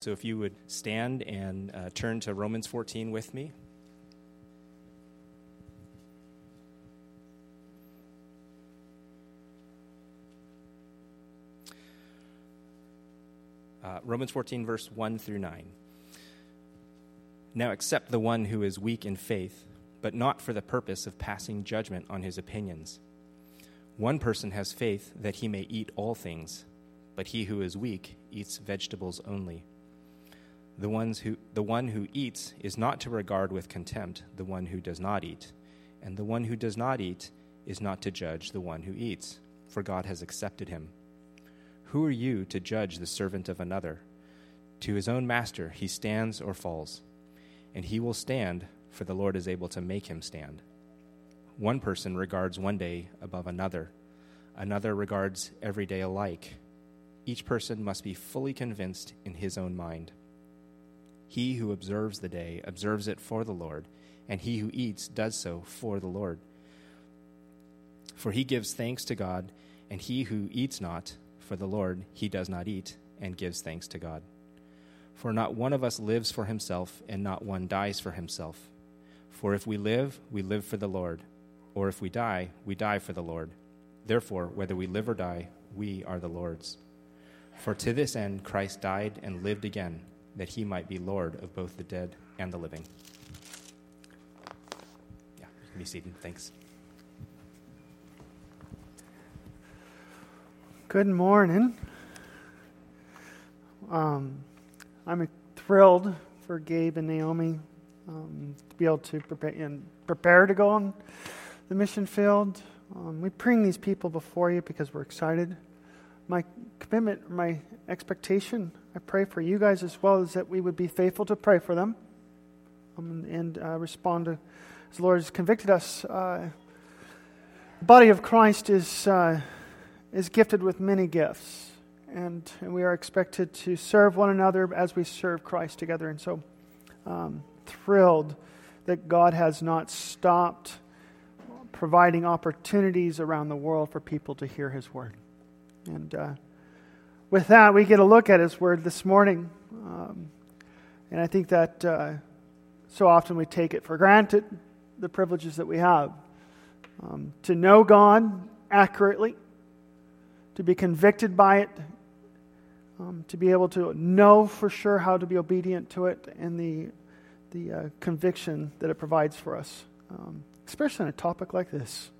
So if you would stand and turn to Romans 14 with me. Romans 14, verse 1 through 9. Now accept the one who is weak in faith, but not for the purpose of passing judgment on his opinions. One person has faith that he may eat all things, but he who is weak eats vegetables only. The one who eats is not to regard with contempt the one who does not eat, and the one who does not eat is not to judge the one who eats, for God has accepted him. Who are you to judge the servant of another? To his own master he stands or falls, and he will stand, for the Lord is able to make him stand. One person regards one day above another. Another regards every day alike. Each person must be fully convinced in his own mind. He who observes the day observes it for the Lord, and he who eats does so for the Lord. For he gives thanks to God, and he who eats not, for the Lord he does not eat, and gives thanks to God. For not one of us lives for himself, and not one dies for himself. For if we live for the Lord, or if we die for the Lord. Therefore, whether we live or die, we are the Lord's. For to this end Christ died and lived again, that he might be Lord of both the dead and the living. Yeah, you can be seated. Thanks. Good morning. I'm thrilled for Gabe and Naomi to be able to prepare to go on the mission field. We bring these people before you because we're excited. My commitment, my expectation, I pray for you guys as well, is that we would be faithful to pray for them and respond to, as the Lord has convicted us. The body of Christ is gifted with many gifts, and we are expected to serve one another as we serve Christ together. And so thrilled that God has not stopped providing opportunities around the world for people to hear his word. And with that, we get a look at his word this morning. And I think that so often we take it for granted, the privileges that we have. To know God accurately, to be convicted by it, to be able to know for sure how to be obedient to it, and the conviction that it provides for us, especially on a topic like this.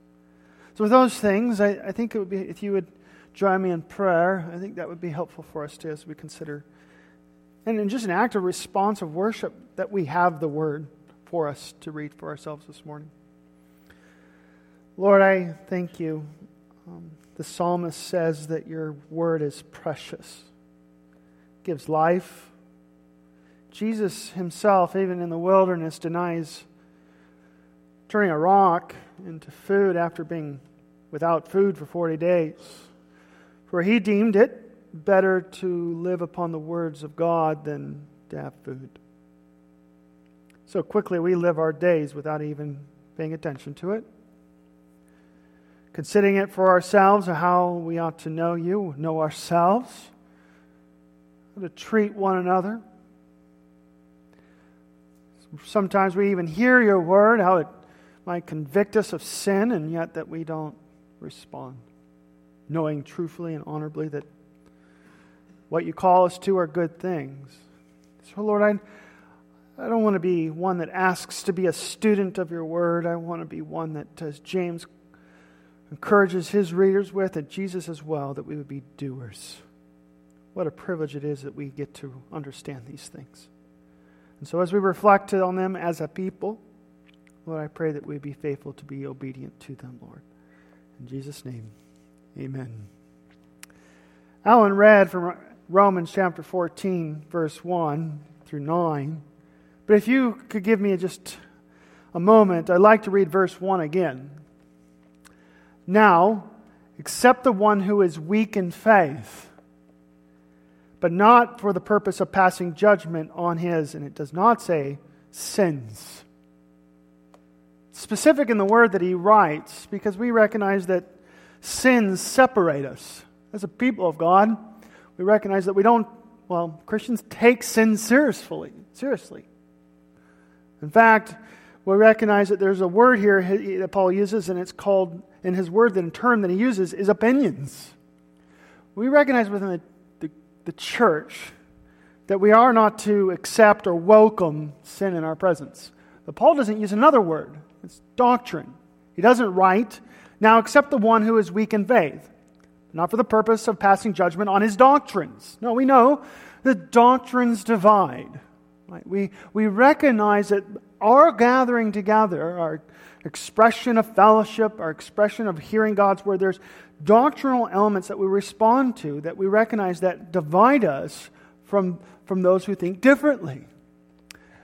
So with those things, I think it would be, if you would join me in prayer, I think that would be helpful for us too, as we consider. And in just an act of responsive worship, that we have the word for us to read for ourselves this morning. Lord, I thank you. The psalmist says that your word is precious. It gives life. Jesus himself, even in the wilderness, denies turning a rock into food after being without food for 40 days. For he deemed it better to live upon the words of God than to have food. So quickly we live our days without even paying attention to it, considering it for ourselves, or how we ought to know you, know ourselves, how to treat one another. Sometimes we even hear your word, how it might convict us of sin, and yet that we don't respond, knowing truthfully and honorably that what you call us to are good things. So, Lord, I don't want to be one that asks to be a student of your word. I want to be one that, as James encourages his readers with, and Jesus as well, that we would be doers. What a privilege it is that we get to understand these things. And so as we reflect on them as a people, Lord, I pray that we be faithful to be obedient to them, Lord. In Jesus' name. Amen. Alan read from Romans chapter 14, verse 1 through 9. But if you could give me just a moment, I'd like to read verse 1 again. Now, accept the one who is weak in faith, but not for the purpose of passing judgment on his, and it does not say, sins. Specific in the word that he writes, because we recognize that sins separate us. As a people of God, we recognize that we don't well, Christians take sin seriously. In fact, we recognize that there's a word here that Paul uses, and it's called, in his word, the term that he uses is opinions. We recognize within the church that we are not to accept or welcome sin in our presence. But Paul doesn't use another word. It's doctrine. He doesn't write, "Now accept the one who is weak in faith," not for the purpose of passing judgment on his doctrines. No, we know the doctrines divide. Right? We recognize that our gathering together, our expression of fellowship, our expression of hearing God's word, there's doctrinal elements that we respond to, that we recognize that divide us from those who think differently.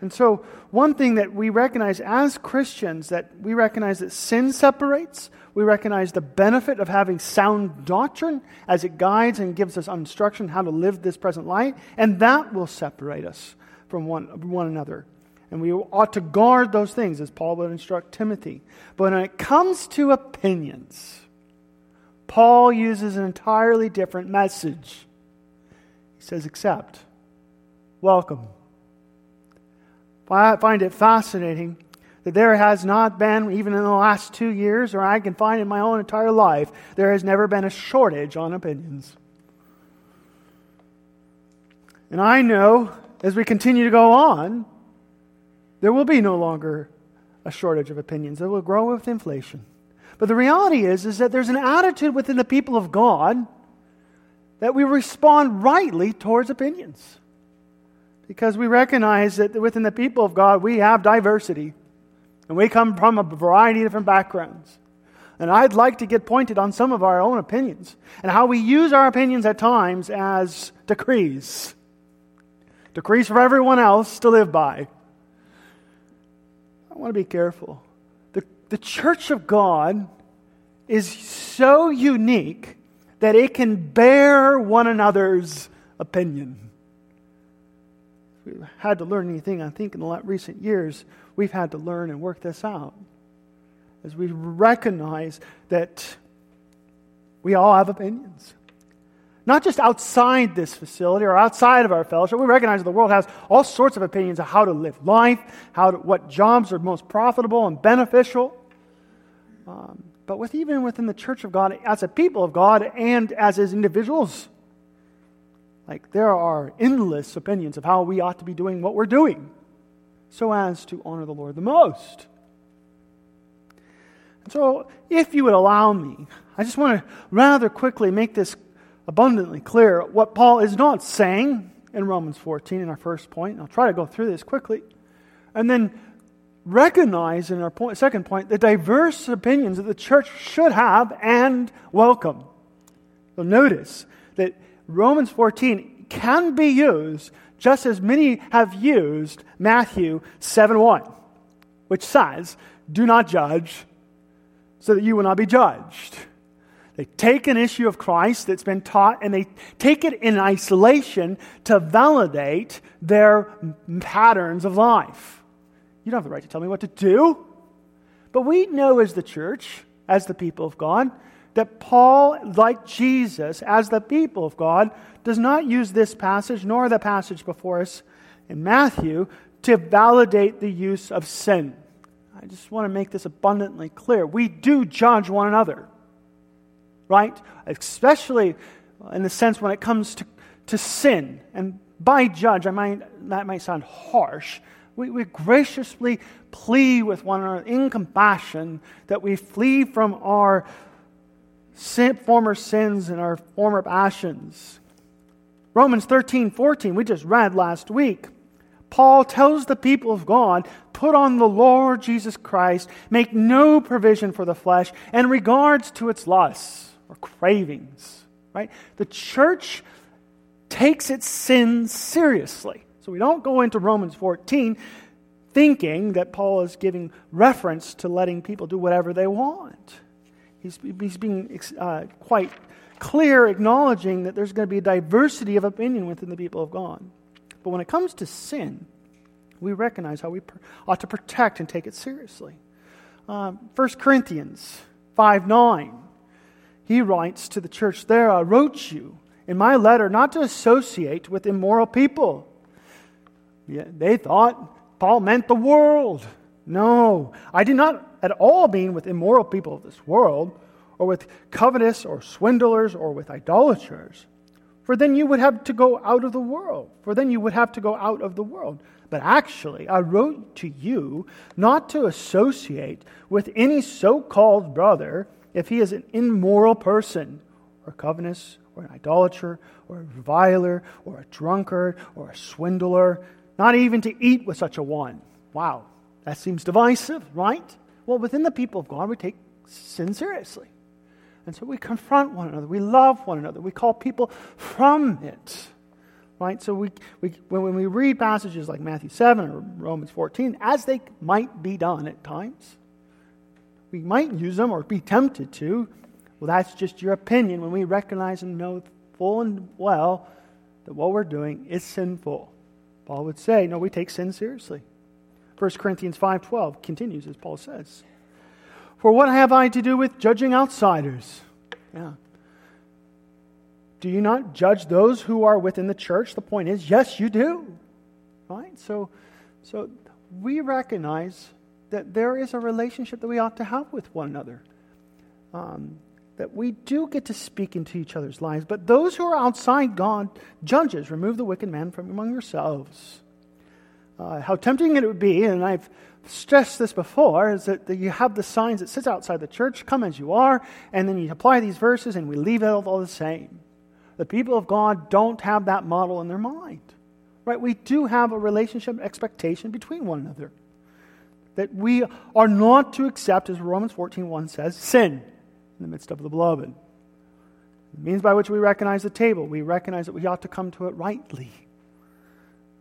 And so one thing that we recognize as Christians, that we recognize that sin separates, we recognize the benefit of having sound doctrine as it guides and gives us instruction how to live this present life, and that will separate us from one another. And we ought to guard those things, as Paul would instruct Timothy. But when it comes to opinions, Paul uses an entirely different message. He says, accept, welcome. I find it fascinating that there has not been, even in the last 2 years, or I can find in my own entire life, there has never been a shortage on opinions. And I know, as we continue to go on, there will be no longer a shortage of opinions. It will grow with inflation. But the reality is that there's an attitude within the people of God that we respond rightly towards opinions. Because we recognize that within the people of God, we have diversity. And we come from a variety of different backgrounds. And I'd like to get pointed on some of our own opinions and how we use our opinions at times as decrees. Decrees for everyone else to live by. I want to be careful. The church of God is so unique that it can bear one another's opinion. If we've had to learn anything, I think, in the recent years, we've had to learn and work this out. As we recognize that we all have opinions. Not just outside this facility or outside of our fellowship. We recognize that the world has all sorts of opinions of how to live life, what jobs are most profitable and beneficial. But even within the church of God, as a people of God, and as his individuals, there are endless opinions of how we ought to be doing what we're doing so as to honor the Lord the most. And so, if you would allow me, I just want to rather quickly make this abundantly clear what Paul is not saying in Romans 14 in our first point. I'll try to go through this quickly. And then recognize in our second point the diverse opinions that the church should have and welcome. You'll notice that Romans 14 can be used just as many have used Matthew 7:1, which says, "Do not judge so that you will not be judged." They take an issue of Christ that's been taught and they take it in isolation to validate their patterns of life. You don't have the right to tell me what to do. But we know as the church, as the people of God, that Paul, like Jesus, as the people of God, does not use this passage nor the passage before us in Matthew to validate the use of sin. I just want to make this abundantly clear. We do judge one another. Right? Especially in the sense when it comes to sin. And by judge, that might sound harsh. We graciously plead with one another in compassion that we flee from our former sins and our former passions. Romans 13:14, we just read last week. Paul tells the people of God, put on the Lord Jesus Christ, make no provision for the flesh in regards to its lusts or cravings, right? The church takes its sin seriously. So we don't go into Romans 14 thinking that Paul is giving reference to letting people do whatever they want. He's being quite clear, acknowledging that there's going to be a diversity of opinion within the people of God. But when it comes to sin, we recognize how we ought to protect and take it seriously. 1 Corinthians 5:9, he writes to the church there, "I wrote you, in my letter not to associate with immoral people. Yeah, they thought Paul meant the world. No, I did not at all mean with immoral people of this world, or with covetous or swindlers or with idolaters. For then you would have to go out of the world. But actually, I wrote to you not to associate with any so-called brother if he is an immoral person, or covetous, or an idolater, or a reviler, or a drunkard, or a swindler, not even to eat with such a one. Wow, that seems divisive, right? Well, within the people of God, we take sin seriously. And so we confront one another, we love one another, we call people from it, right? So when we read passages like Matthew 7 or Romans 14, as they might be done at times, we might use them or be tempted to, well, that's just your opinion, when we recognize and know full and well that what we're doing is sinful. Paul would say, no, we take sin seriously. 1 Corinthians 5:12 continues as Paul says, "For what have I to do with judging outsiders?" Yeah. Do you not judge those who are within the church? The point is, yes, you do. Right? So we recognize that there is a relationship that we ought to have with one another. That we do get to speak into each other's lives. But those who are outside God judges. Remove the wicked man from among yourselves. How tempting it would be, and I've stressed this before, is that you have the signs that sits outside the church, come as you are, and then you apply these verses and we leave it all the same. The people of God don't have that model in their mind. Right? We do have a relationship expectation between one another that we are not to accept, as Romans 14:1 says, sin in the midst of the beloved. The means by which we recognize the table, we recognize that we ought to come to it rightly.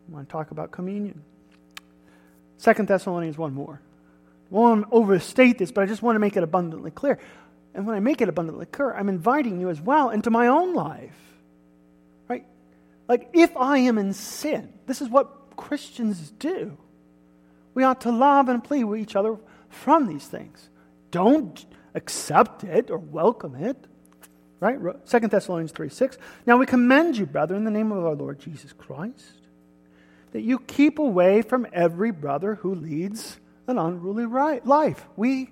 I want to talk about communion. 2 Thessalonians 1 more. I won't overstate this, but I just want to make it abundantly clear. And when I make it abundantly clear, I'm inviting you as well into my own life. Right? Like, if I am in sin, this is what Christians do. We ought to love and plead with each other from these things. Don't accept it or welcome it. Right? 2 Thessalonians 3:6. "Now we commend you, brethren, in the name of our Lord Jesus Christ, that you keep away from every brother who leads an unruly life." We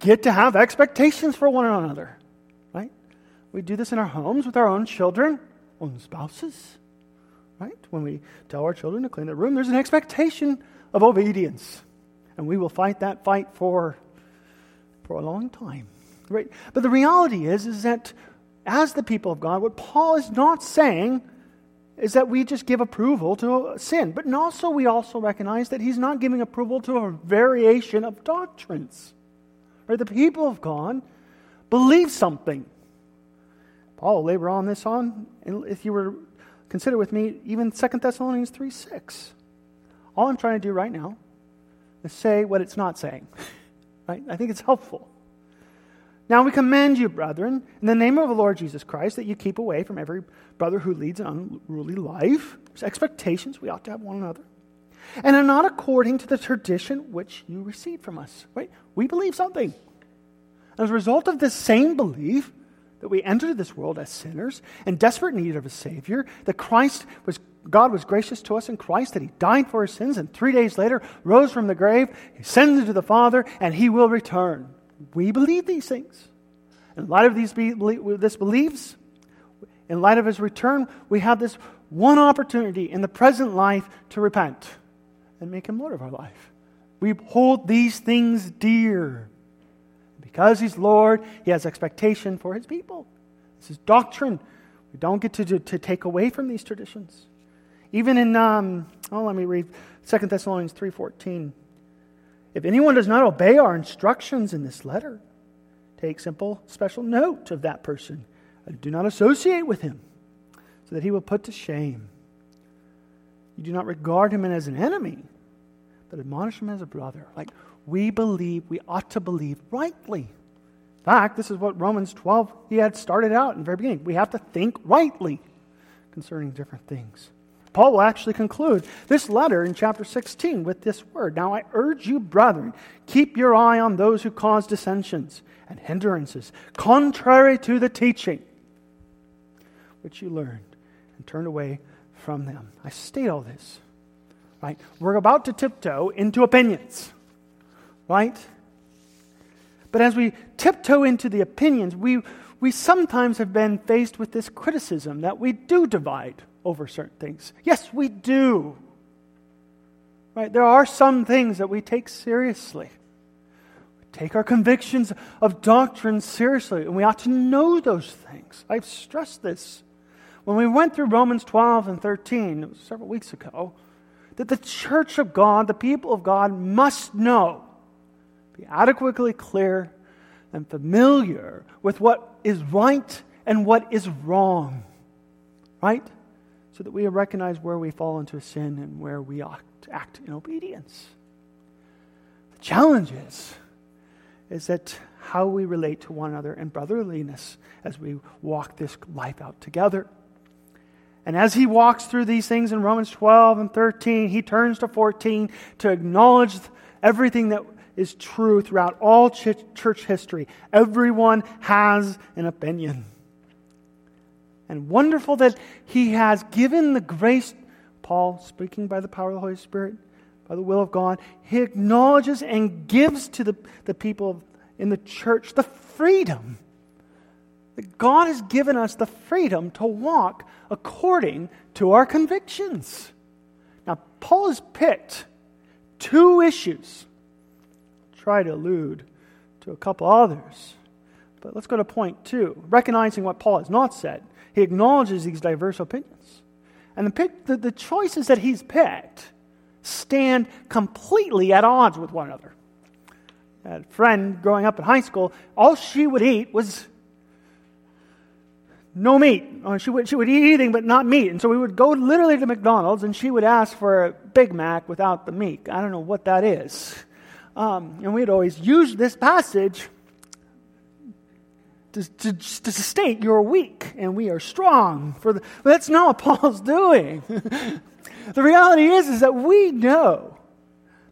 get to have expectations for one another, right? We do this in our homes with our own children, own spouses, right? When we tell our children to clean their room, there's an expectation of obedience, and we will fight that fight for a long time, right? But the reality is that as the people of God, what Paul is not saying is that we just give approval to sin. But also we also recognize that he's not giving approval to a variation of doctrines. Right? The people of God believe something. Paul will labor on this and if you were consider with me, even 2 Thessalonians 3:6. All I'm trying to do right now is say what it's not saying. Right? I think it's helpful. "Now we commend you, brethren, in the name of the Lord Jesus Christ, that you keep away from every brother who leads an unruly life." There's expectations we ought to have one another. "And are not according to the tradition which you received from us." Right? We believe something. As a result of this same belief that we entered this world as sinners in desperate need of a Savior, that God was gracious to us in Christ, that He died for our sins, and 3 days later rose from the grave, He ascended to the Father, and He will return. We believe these things. In light of these beliefs, in light of His return, we have this one opportunity in the present life to repent and make Him Lord of our life. We hold these things dear. Because He's Lord, He has expectation for His people. This is doctrine. We don't get to take away from these traditions. Even in, let me read 2 Thessalonians 3:14. "If anyone does not obey our instructions in this letter, take simple special note of that person. Do not associate with him, so that he will put to shame. You do not regard him as an enemy, but admonish him as a brother." Like, we believe, we ought to believe rightly. In fact, this is what Romans 12, he had started out in the very beginning. We have to think rightly concerning different things. Paul will actually conclude this letter in chapter 16 with this word, "Now I urge you, brethren, keep your eye on those who cause dissensions and hindrances, contrary to the teaching, which you learned and turned away from them. I state all this, right? We're about to tiptoe into opinions, right? But as we tiptoe into the opinions, we sometimes have been faced with this criticism that we do divide over certain things. Yes, we do. Right? There are some things that we take seriously. We take our convictions of doctrine seriously, and we ought to know those things. I've stressed this. When we went through Romans 12 and 13, it was several weeks ago, that the church of God, the people of God, must know, be adequately clear and familiar with what is right and what is wrong, right? So that we recognize where we fall into sin and where we ought to act in obedience. The challenge is that how we relate to one another and brotherliness as we walk this life out together. And as he walks through these things in Romans 12 and 13, he turns to 14 to acknowledge everything that is true throughout all church history. Everyone has an opinion. And wonderful that he has given the grace, Paul speaking by the power of the Holy Spirit, by the will of God, he acknowledges and gives to the people in the church the freedom. That God has given us the freedom to walk according to our convictions. Now, Paul has picked two issues. Try to allude to a couple others. But let's go to point two. Recognizing what Paul has not said, he acknowledges these diverse opinions. And the choices that he's picked stand completely at odds with one another. I had a friend growing up in high school, all she would eat was no meat. She would eat anything but not meat. And so we would go literally to McDonald's and she would ask for a Big Mac without the meat. I don't know what that is. And we'd always use this passage to state you're weak and we are strong. But that's not what Paul's doing. The reality is that we know,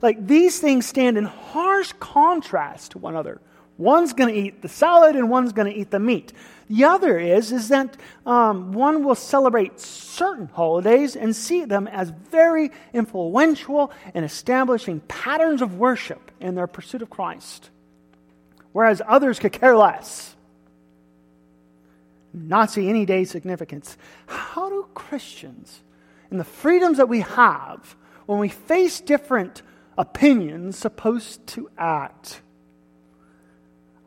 like, these things stand in harsh contrast to one another. One's going to eat the salad and one's going to eat the meat. The other is that one will celebrate certain holidays and see them as very influential in establishing patterns of worship in their pursuit of Christ, whereas others could care less, not see any day significance. How do Christians, in the freedoms that we have, when we face different opinions, supposed to act?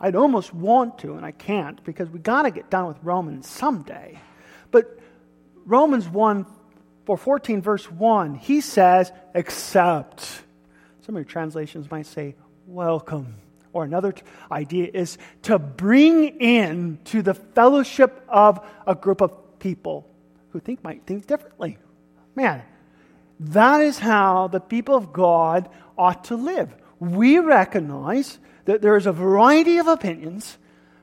I'd almost want to, and I can't, because we got to get done with Romans someday. But Romans 1, or 14, verse 1, he says, accept. Some of your translations might say, welcome. Or another idea is to bring in to the fellowship of a group of people who might think differently. Man, that is how the people of God ought to live. We recognize that there is a variety of opinions,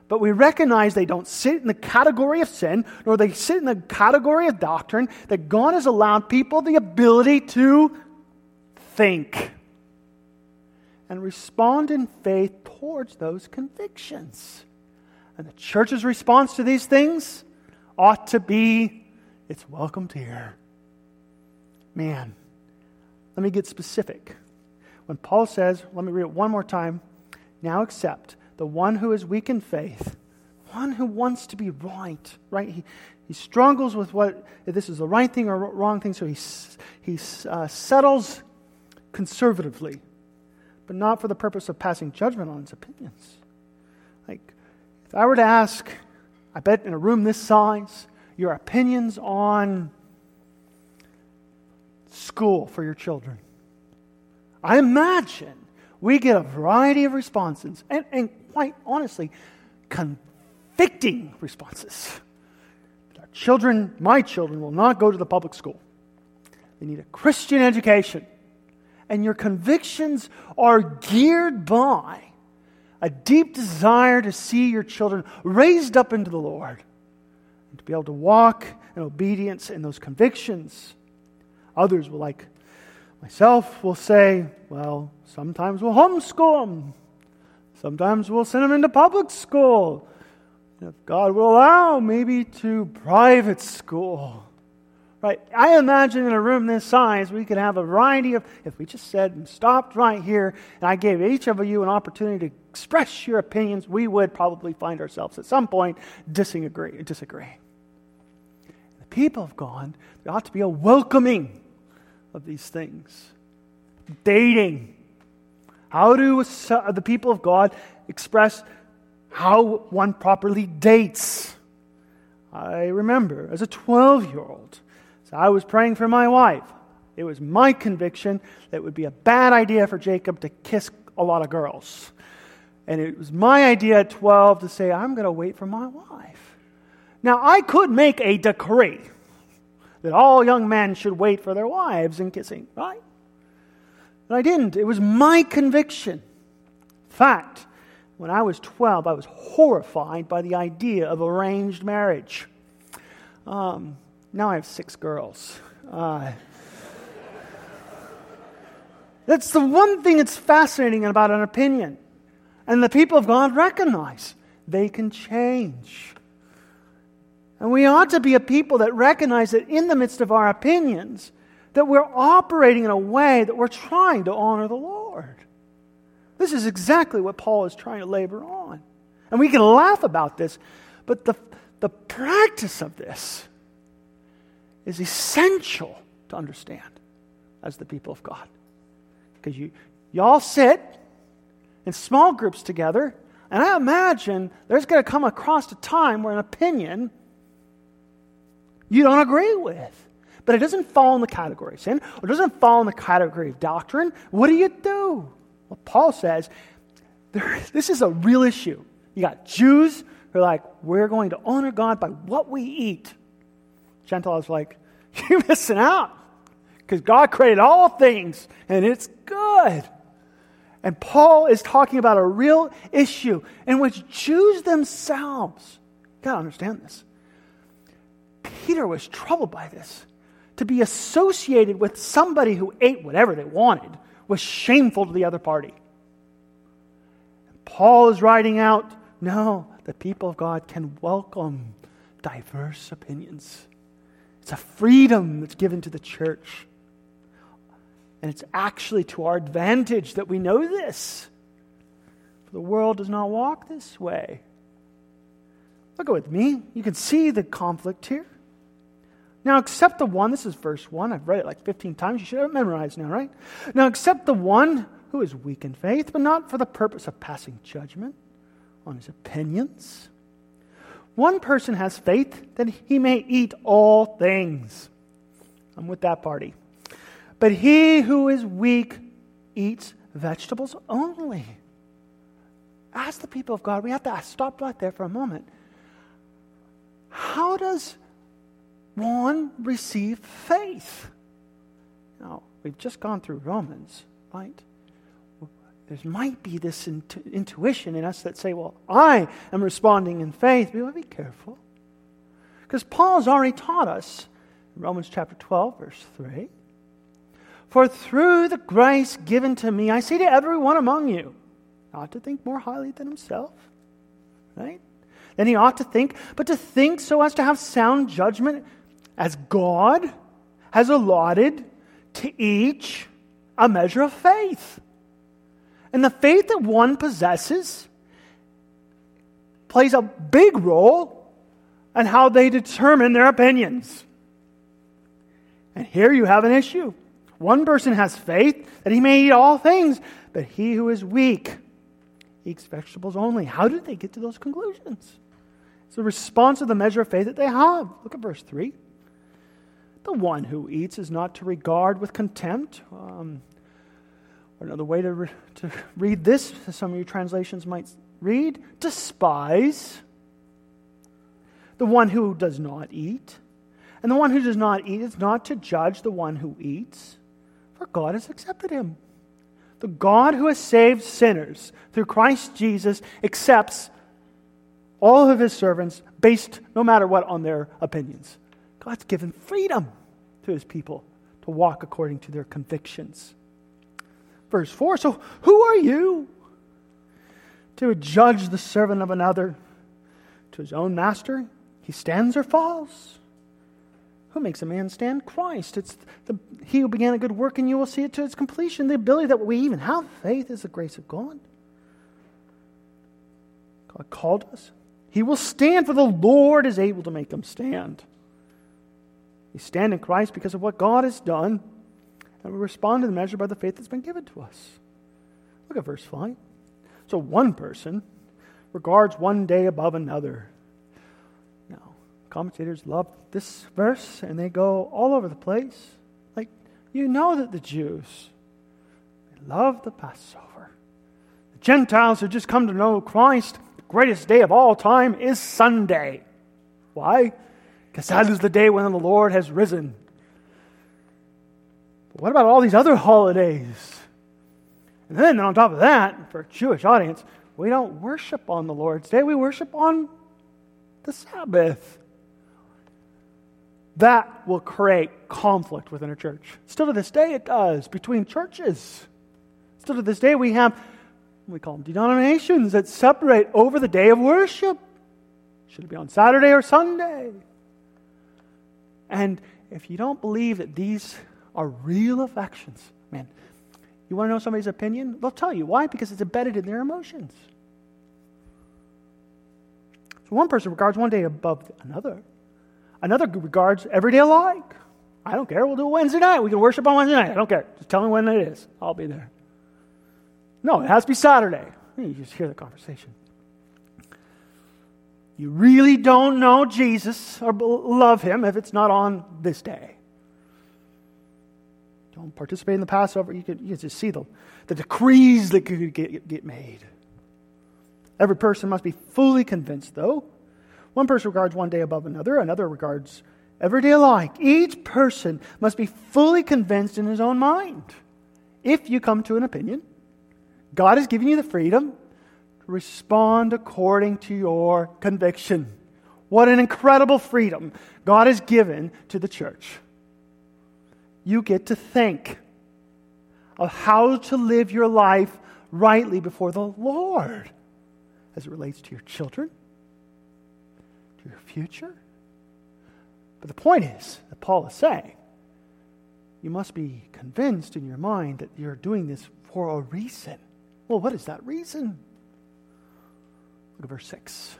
but we recognize they don't sit in the category of sin, nor they sit in the category of doctrine, that God has allowed people the ability to think and respond in faith towards those convictions. And the church's response to these things ought to be, it's welcomed here. Man, let me get specific. When Paul says, let me read it one more time, now accept the one who is weak in faith, one who wants to be right? He struggles with if this is the right thing or wrong thing, so he settles conservatively, but not for the purpose of passing judgment on his opinions. Like, if I were to ask, I bet in a room this size, your opinions on school for your children, I imagine we get a variety of responses, and quite honestly, convicting responses. My children will not go to the public school. They need a Christian education. And your convictions are geared by a deep desire to see your children raised up into the Lord and to be able to walk in obedience in those convictions. Others will, like myself, will say, well, sometimes we'll homeschool them. Sometimes we'll send them into public school. if God will allow, maybe to private school. Right? I imagine in a room this size, we could have a variety of, if we just said and stopped right here, and I gave each of you an opportunity to express your opinions, we would probably find ourselves at some point disagreeing. The people of God, there ought to be a welcoming of these things. Dating. How do the people of God express how one properly dates? I remember as a 12-year-old, so I was praying for my wife. It was my conviction that it would be a bad idea for Jacob to kiss a lot of girls. And it was my idea at 12 to say, I'm going to wait for my wife. Now, I could make a decree that all young men should wait for their wives in kissing, right? But I didn't. It was my conviction. In fact, when I was 12, I was horrified by the idea of arranged marriage. Now I have 6 girls. That's the one thing that's fascinating about an opinion. And the people of God recognize they can change. And we ought to be a people that recognize that in the midst of our opinions, that we're operating in a way that we're trying to honor the Lord. This is exactly what Paul is trying to labor on. And we can laugh about this, but the practice of this is essential to understand as the people of God. Because you all sit in small groups together, and I imagine there's going to come across a time where an opinion you don't agree with. But it doesn't fall in the category of sin, or it doesn't fall in the category of doctrine. What do? Well, Paul says, this is a real issue. You got Jews who are like, we're going to honor God by what we eat. Gentiles are like, you're missing out. Because God created all things, and it's good. And Paul is talking about a real issue in which Jews themselves, you've got to understand this. Peter was troubled by this. To be associated with somebody who ate whatever they wanted was shameful to the other party. Paul is writing out, no, the people of God can welcome diverse opinions. It's a freedom that's given to the church. And it's actually to our advantage that we know this. For the world does not walk this way. Look with me. You can see the conflict here. Now accept the one, this is verse 1, I've read it like 15 times, you should have memorized now, right? Now accept the one who is weak in faith, but not for the purpose of passing judgment on his opinions. One person has faith that he may eat all things. I'm with that party. But he who is weak eats vegetables only. As the people of God, we have to stop right there for a moment. How does one receive faith? Now, we've just gone through Romans, right? There might be this intuition in us that say, well, I am responding in faith. We want to be careful. Because Paul's already taught us, in Romans chapter 12, verse 3, for through the grace given to me, I say to everyone among you, not to think more highly than himself, right? Than he ought to think, but to think so as to have sound judgment as God has allotted to each a measure of faith. And the faith that one possesses plays a big role in how they determine their opinions. And here you have an issue. One person has faith that he may eat all things, but he who is weak eats vegetables only. How did they get to those conclusions? It's the response of the measure of faith that they have. Look at verse 3. The one who eats is not to regard with contempt. Another way to read this, as some of your translations might read, despise the one who does not eat. And the one who does not eat is not to judge the one who eats, for God has accepted him. The God who has saved sinners through Christ Jesus accepts all of his servants based, no matter what, on their opinions. God's given freedom to his people to walk according to their convictions. Verse 4, so who are you to judge the servant of another? to his own master, he stands or falls. Who makes a man stand? Christ. It's he who began a good work in you will see it to its completion. The ability that we even have faith is the grace of God. God called us. He will stand, for the Lord is able to make him stand. We stand in Christ because of what God has done, and we respond to the measure by the faith that's been given to us. Look at verse 5. So one person regards one day above another. Now, commentators love this verse, and they go all over the place. Like, you know that the Jews, they love the Passover. The Gentiles who just come to know Christ, the greatest day of all time is Sunday. Why? Because that is the day when the Lord has risen. But what about all these other holidays? And then on top of that, for a Jewish audience, we don't worship on the Lord's Day. We worship on the Sabbath. That will create conflict within a church. Still to this day, it does, between churches. Still to this day, we have, we call them denominations, that separate over the day of worship. Should it be on Saturday or Sunday? And if you don't believe that these are real affections, man, you want to know somebody's opinion? They'll tell you. Why? Because it's embedded in their emotions. So one person regards one day above another. Another regards every day alike. I don't care. We'll do Wednesday night. We can worship on Wednesday night. I don't care. Just tell me when it is. I'll be there. No, it has to be Saturday. You just hear the conversation. You really don't know Jesus or love him if it's not on this day. Don't participate in the Passover. You could just see the decrees that could get made. Every person must be fully convinced, though. One person regards one day above another. Another regards every day alike. Each person must be fully convinced in his own mind. If you come to an opinion, God has given you the freedom. Respond according to your conviction. What an incredible freedom God has given to the church. You get to think of how to live your life rightly before the Lord as it relates to your children, to your future. But the point is that Paul is saying you must be convinced in your mind that you're doing this for a reason. Well, what is that reason? Look at verse 6.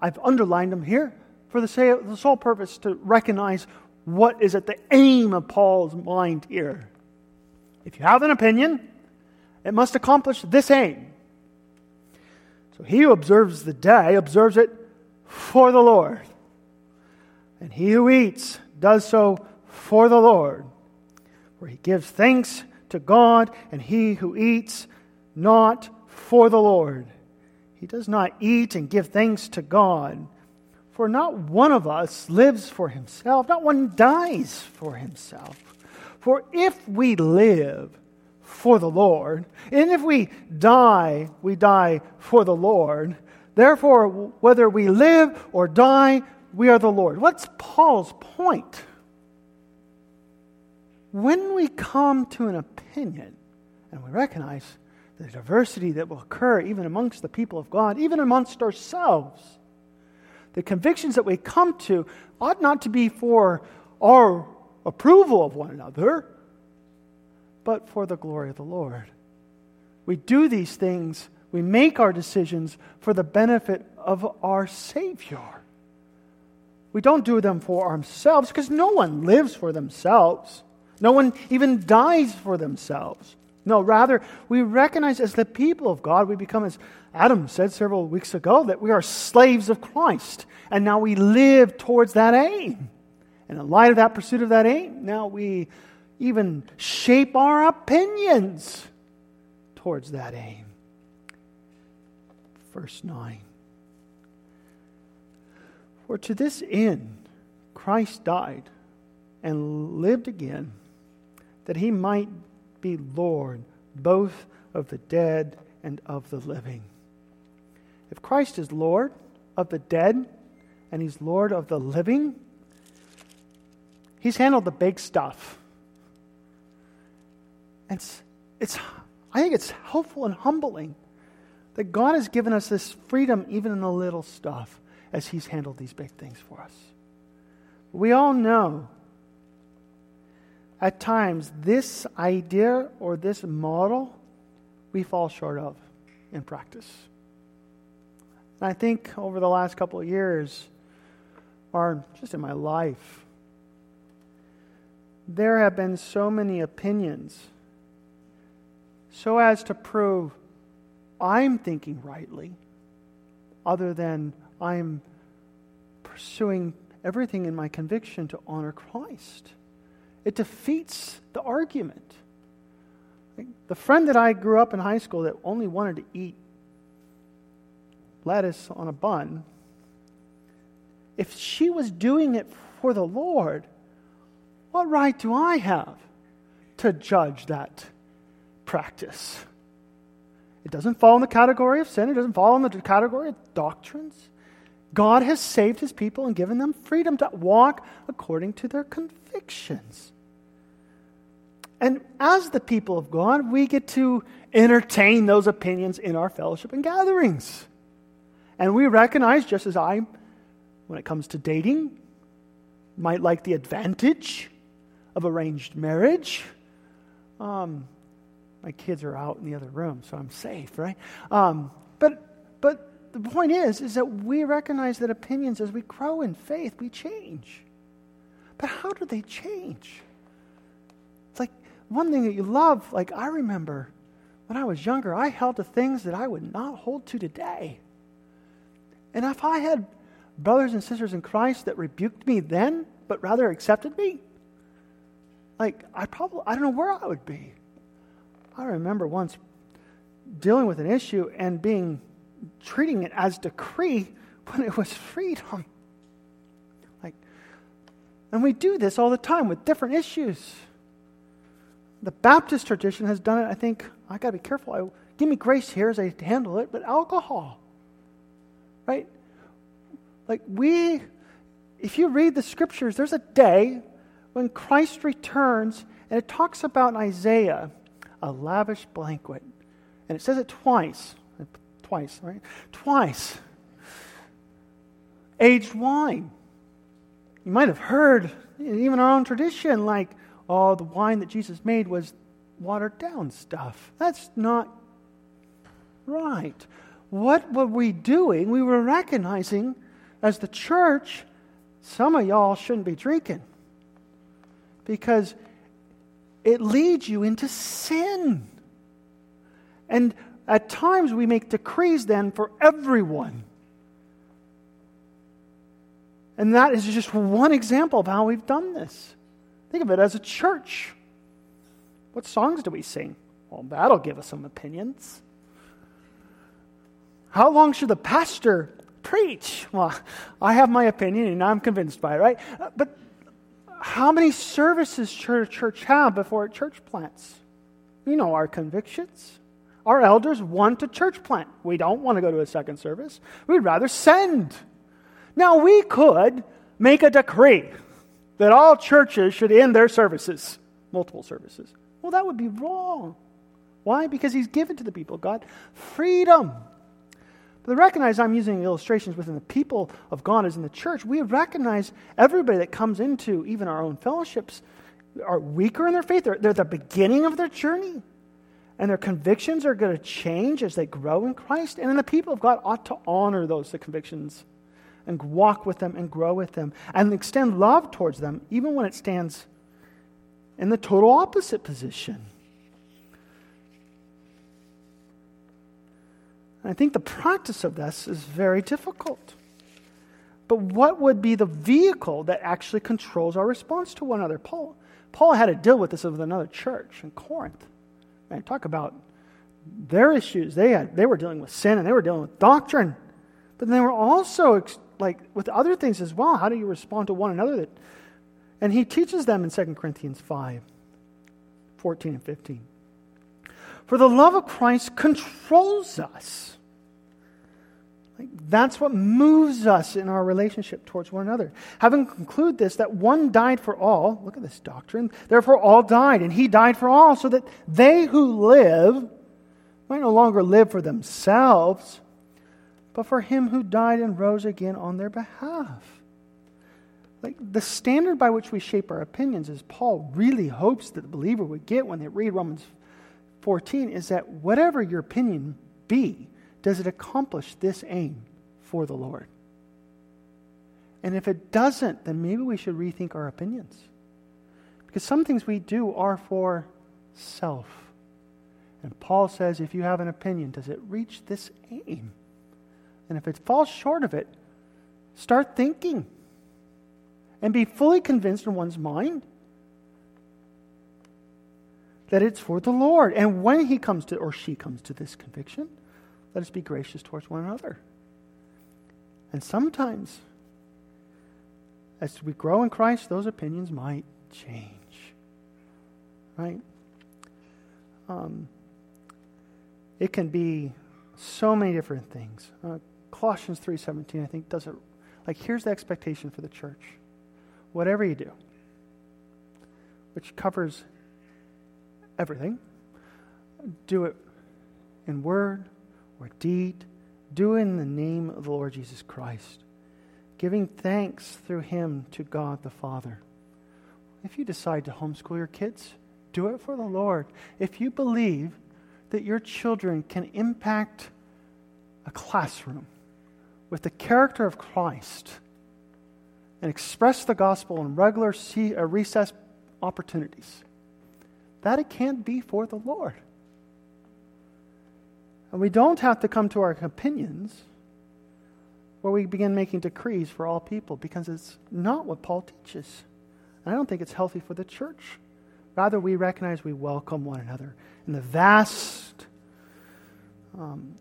I've underlined them here for the sole purpose to recognize what is at the aim of Paul's mind here. If you have an opinion, it must accomplish this aim. So he who observes the day observes it for the Lord. And he who eats does so for the Lord. For he gives thanks to God, and he who eats not for the Lord. He does not eat and give thanks to God. For not one of us lives for himself. Not one dies for himself. For if we live for the Lord, and if we die for the Lord. Therefore, whether we live or die, we are the Lord. What's Paul's point? When we come to an opinion, and we recognize the diversity that will occur even amongst the people of God, even amongst ourselves. The convictions that we come to ought not to be for our approval of one another, but for the glory of the Lord. We do these things, we make our decisions for the benefit of our Savior. We don't do them for ourselves, because no one lives for themselves. No one even dies for themselves. No, rather, we recognize as the people of God, we become, as Adam said several weeks ago, that we are slaves of Christ. And now we live towards that aim. And in light of that pursuit of that aim, now we even shape our opinions towards that aim. Verse 9. For to this end Christ died and lived again, that he might be Lord, both of the dead and of the living. If Christ is Lord of the dead and he's Lord of the living, he's handled the big stuff. I think it's helpful and humbling that God has given us this freedom even in the little stuff as he's handled these big things for us. We all know at times this idea or this model we fall short of in practice. And I think over the last couple of years, or just in my life, there have been so many opinions so as to prove I'm thinking rightly, other than I'm pursuing everything in my conviction to honor Christ. It defeats the argument. The friend that I grew up in high school that only wanted to eat lettuce on a bun, if she was doing it for the Lord, what right do I have to judge that practice? It doesn't fall in the category of sin. It doesn't fall in the category of doctrines. God has saved his people and given them freedom to walk according to their convictions. And as the people of God, we get to entertain those opinions in our fellowship and gatherings. And we recognize, just as I, when it comes to dating, might like the advantage of arranged marriage. My kids are out in the other room, so I'm safe, right? But the point is that we recognize that opinions, as we grow in faith, we change. But how do they change? It's like one thing that you love, like I remember when I was younger, I held to things that I would not hold to today. And if I had brothers and sisters in Christ that rebuked me then, but rather accepted me, like I don't know where I would be. I remember once dealing with an issue and treating it as decree when it was freedom. And we do this all the time with different issues. The Baptist tradition has done it. I think I got to be careful. Give me grace here as I handle it. But alcohol, right? If you read the scriptures, there's a day when Christ returns, and it talks about in Isaiah a lavish banquet, and it says it twice, right? Twice. Aged wine. You might have heard, even our own tradition, the wine that Jesus made was watered down stuff. That's not right. What were we doing? We were recognizing, as the church, some of y'all shouldn't be drinking, because it leads you into sin. And at times we make decrees then for everyone. And that is just one example of how we've done this. Think of it as a church. What songs do we sing? Well, that'll give us some opinions. How long should the pastor preach? Well, I have my opinion and I'm convinced by it, right? But how many services should a church have before it church plants? You know our convictions. Our elders want to church plant. We don't want to go to a second service. We'd rather send. Now, we could make a decree that all churches should end their services, multiple services. Well, that would be wrong. Why? Because he's given to the people of God freedom. But recognize, I'm using illustrations within the people of God as in the church. We recognize everybody that comes into even our own fellowships are weaker in their faith. They're at the beginning of their journey. And their convictions are going to change as they grow in Christ. And the people of God ought to honor those convictions and walk with them and grow with them and extend love towards them, even when it stands in the total opposite position. And I think the practice of this is very difficult. But what would be the vehicle that actually controls our response to one another? Paul had to deal with this with another church in Corinth. Man, talk about their issues. They were dealing with sin and they were dealing with doctrine. But they were also with other things as well. How do you respond to one another? And he teaches them in 2 Corinthians 5:14 and 15. For the love of Christ controls us. That's what moves us in our relationship towards one another. Having concluded this, that one died for all, look at this doctrine, therefore all died, and he died for all, so that they who live might no longer live for themselves, but for him who died and rose again on their behalf. Like, the standard by which we shape our opinions, as Paul really hopes that the believer would get when they read Romans 14, is that whatever your opinion be, does it accomplish this aim for the Lord? And if it doesn't, then maybe we should rethink our opinions. Because some things we do are for self. And Paul says, if you have an opinion, does it reach this aim? And if it falls short of it, start thinking and be fully convinced in one's mind that it's for the Lord. And when he comes to, or she comes to this conviction, let us be gracious towards one another. And sometimes, as we grow in Christ, those opinions might change. Right? It can be so many different things. Colossians 3:17, I think, does it. Like, here's the expectation for the church. Whatever you do, which covers everything, do it in word or deed. Do it in the name of the Lord Jesus Christ, giving thanks through him to God the Father. If you decide to homeschool your kids, do it for the Lord. If you believe that your children can impact a classroom with the character of Christ and express the gospel in regular recess opportunities, that it can be for the Lord. And we don't have to come to our opinions where we begin making decrees for all people, because it's not what Paul teaches. And I don't think it's healthy for the church. Rather, we recognize we welcome one another in the vast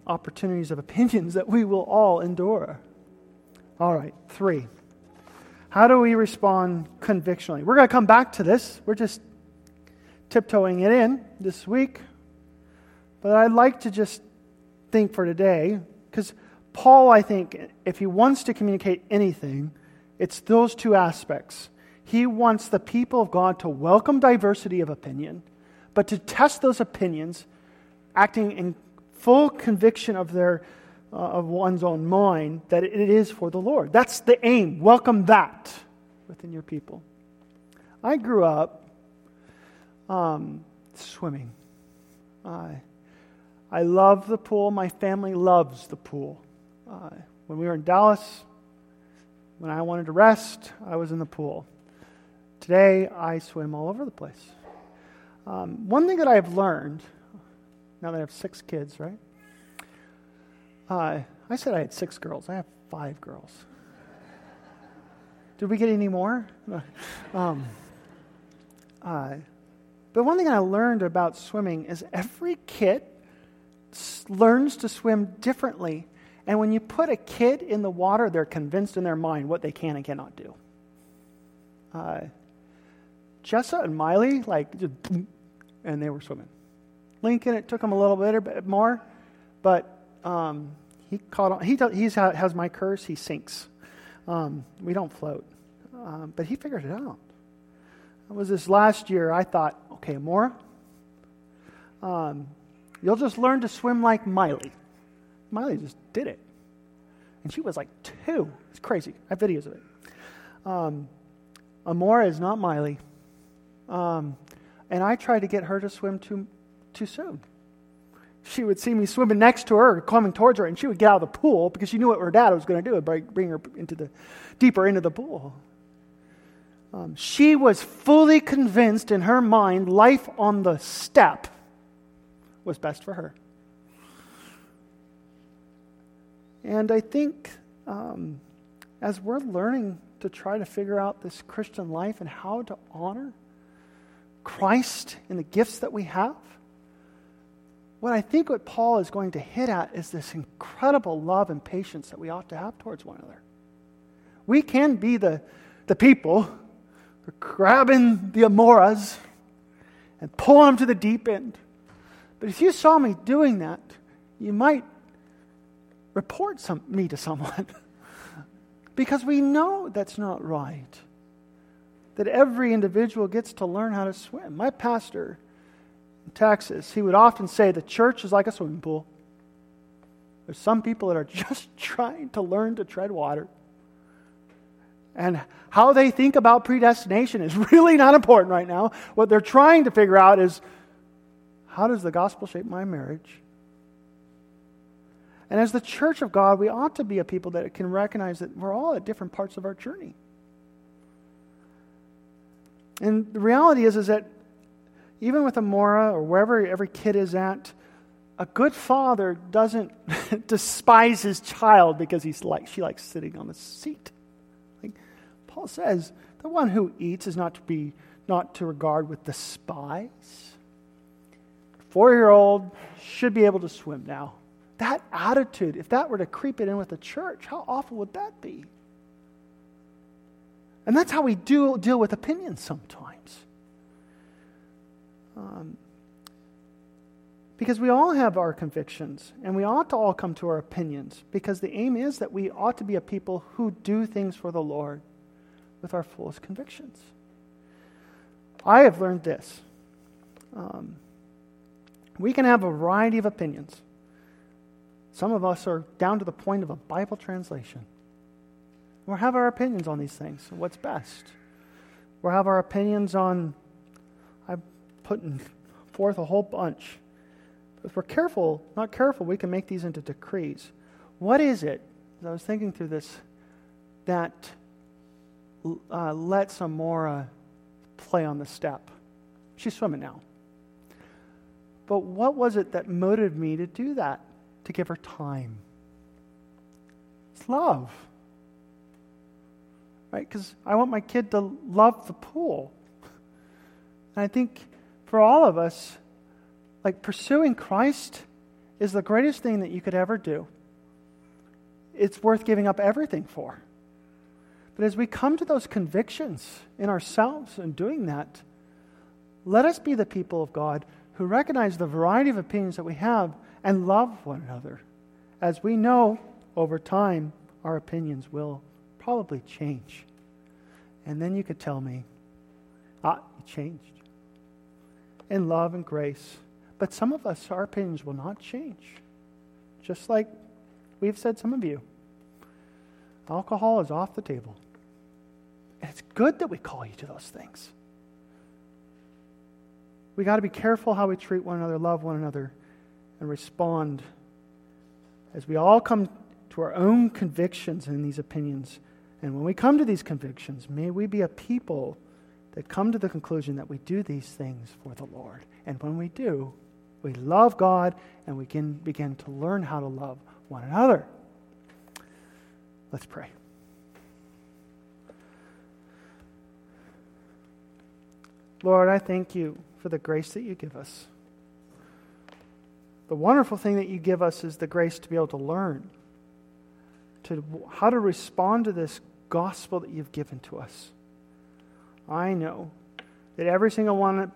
opportunities of opinions that we will all endure. All right, 3. How do we respond convictionally? We're going to come back to this. We're just tiptoeing it in this week. But I'd like to just think for today, because Paul, I think, if he wants to communicate anything, it's those two aspects. He wants the people of God to welcome diversity of opinion, but to test those opinions, acting in full conviction of their of one's own mind, that it is for the Lord. That's the aim. Welcome that within your people. I grew up swimming. I love the pool. My family loves the pool. When we were in Dallas, when I wanted to rest, I was in the pool. Today, I swim all over the place. One thing that I've learned, now that I have 6 kids, right? I said I had 6 girls. I have 5 girls. Did we get any more? But one thing I learned about swimming is every kid learns to swim differently. And when you put a kid in the water, they're convinced in their mind what they can and cannot do. Jessa and Miley, and they were swimming. Lincoln, it took him a little bit more, but he caught on. He has my curse. He sinks. We don't float. But he figured it out. It was this last year, I thought, okay, Amora, you'll just learn to swim like Miley. Miley just did it. And she was like 2. It's crazy. I have videos of it. Amora is not Miley. And I tried to get her to swim too soon. She would see me swimming next to her, coming towards her, and she would get out of the pool because she knew what her dad was going to do, bring her deeper into the pool. She was fully convinced in her mind life on the step was best for her. And I think as we're learning to try to figure out this Christian life and how to honor Christ in the gifts that we have, what Paul is going to hit at is this incredible love and patience that we ought to have towards one another. We can be the people who are grabbing the Amoras and pulling them to the deep end. But if you saw me doing that, you might report me to someone. Because we know that's not right. That every individual gets to learn how to swim. My pastor Texas, he would often say the church is like a swimming pool. There's some people that are just trying to learn to tread water. And how they think about predestination is really not important right now. What they're trying to figure out is, how does the gospel shape my marriage? And as the church of God, we ought to be a people that can recognize that we're all at different parts of our journey. And the reality is that even with Amora or wherever every kid is at, a good father doesn't despise his child because she likes sitting on the seat. Like Paul says, the one who eats is not to regard with despise. 4-year-old should be able to swim now. That attitude, if that were to creep it in with the church, how awful would that be? And that's how we deal with opinions sometimes. Because we all have our convictions, and we ought to all come to our opinions, because the aim is that we ought to be a people who do things for the Lord with our fullest convictions. I have learned this. We can have a variety of opinions. Some of us are down to the point of a Bible translation. We'll have our opinions on these things, what's best. We'll have our opinions on, I'm putting forth a whole bunch. If we're not careful, we can make these into decrees. What is it, as I was thinking through this, that lets Amora play on the step? She's swimming now. But what was it that motivated me to do that, to give her time? It's love. Right? Because I want my kid to love the pool. And I think for all of us, like pursuing Christ is the greatest thing that you could ever do. It's worth giving up everything for. But as we come to those convictions in ourselves and doing that, let us be the people of God who recognize the variety of opinions that we have and love one another, as we know over time our opinions will probably change. And then you could tell me, you changed. In love and grace. But some of us, our opinions will not change. Just like we've said, some of you, alcohol is off the table. And it's good that we call you to those things. We got to be careful how we treat one another, love one another, and respond as we all come to our own convictions and these opinions. And when we come to these convictions, may we be a people that come to the conclusion that we do these things for the Lord. And when we do, we love God and we can begin to learn how to love one another. Let's pray. Lord, I thank you for the grace that you give us. The wonderful thing that you give us is the grace to be able to learn how to respond to this gospel that you've given to us. I know that every single one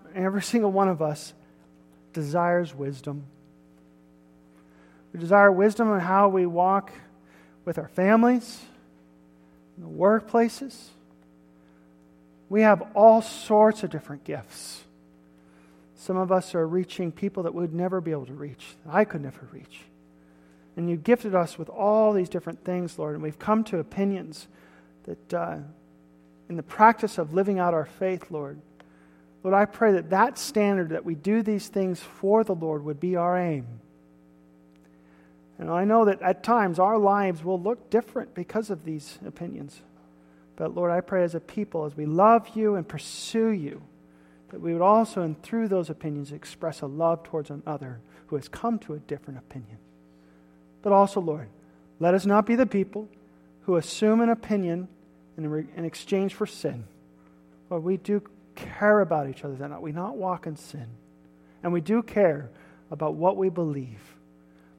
of us desires wisdom. We desire wisdom in how we walk with our families, in the workplaces. We have all sorts of different gifts. Some of us are reaching people that would never be able to reach, that I could never reach. And you gifted us with all these different things, Lord, and we've come to opinions that in the practice of living out our faith, Lord. Lord, I pray that standard that we do these things for the Lord would be our aim. And I know that at times our lives will look different because of these opinions. But Lord, I pray as a people, as we love you and pursue you, that we would also, and through those opinions, express a love towards another who has come to a different opinion. But also, Lord, let us not be the people who assume an opinion in exchange for sin. Lord, we do care about each other, that we not walk in sin. And we do care about what we believe.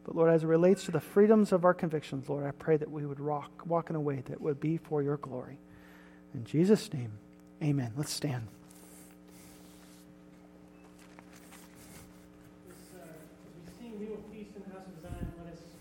But Lord, as it relates to the freedoms of our convictions, Lord, I pray that we would walk in a way that would be for your glory. In Jesus' name, amen. Let's stand. As we sing, "You of Peace and House of Zion," let us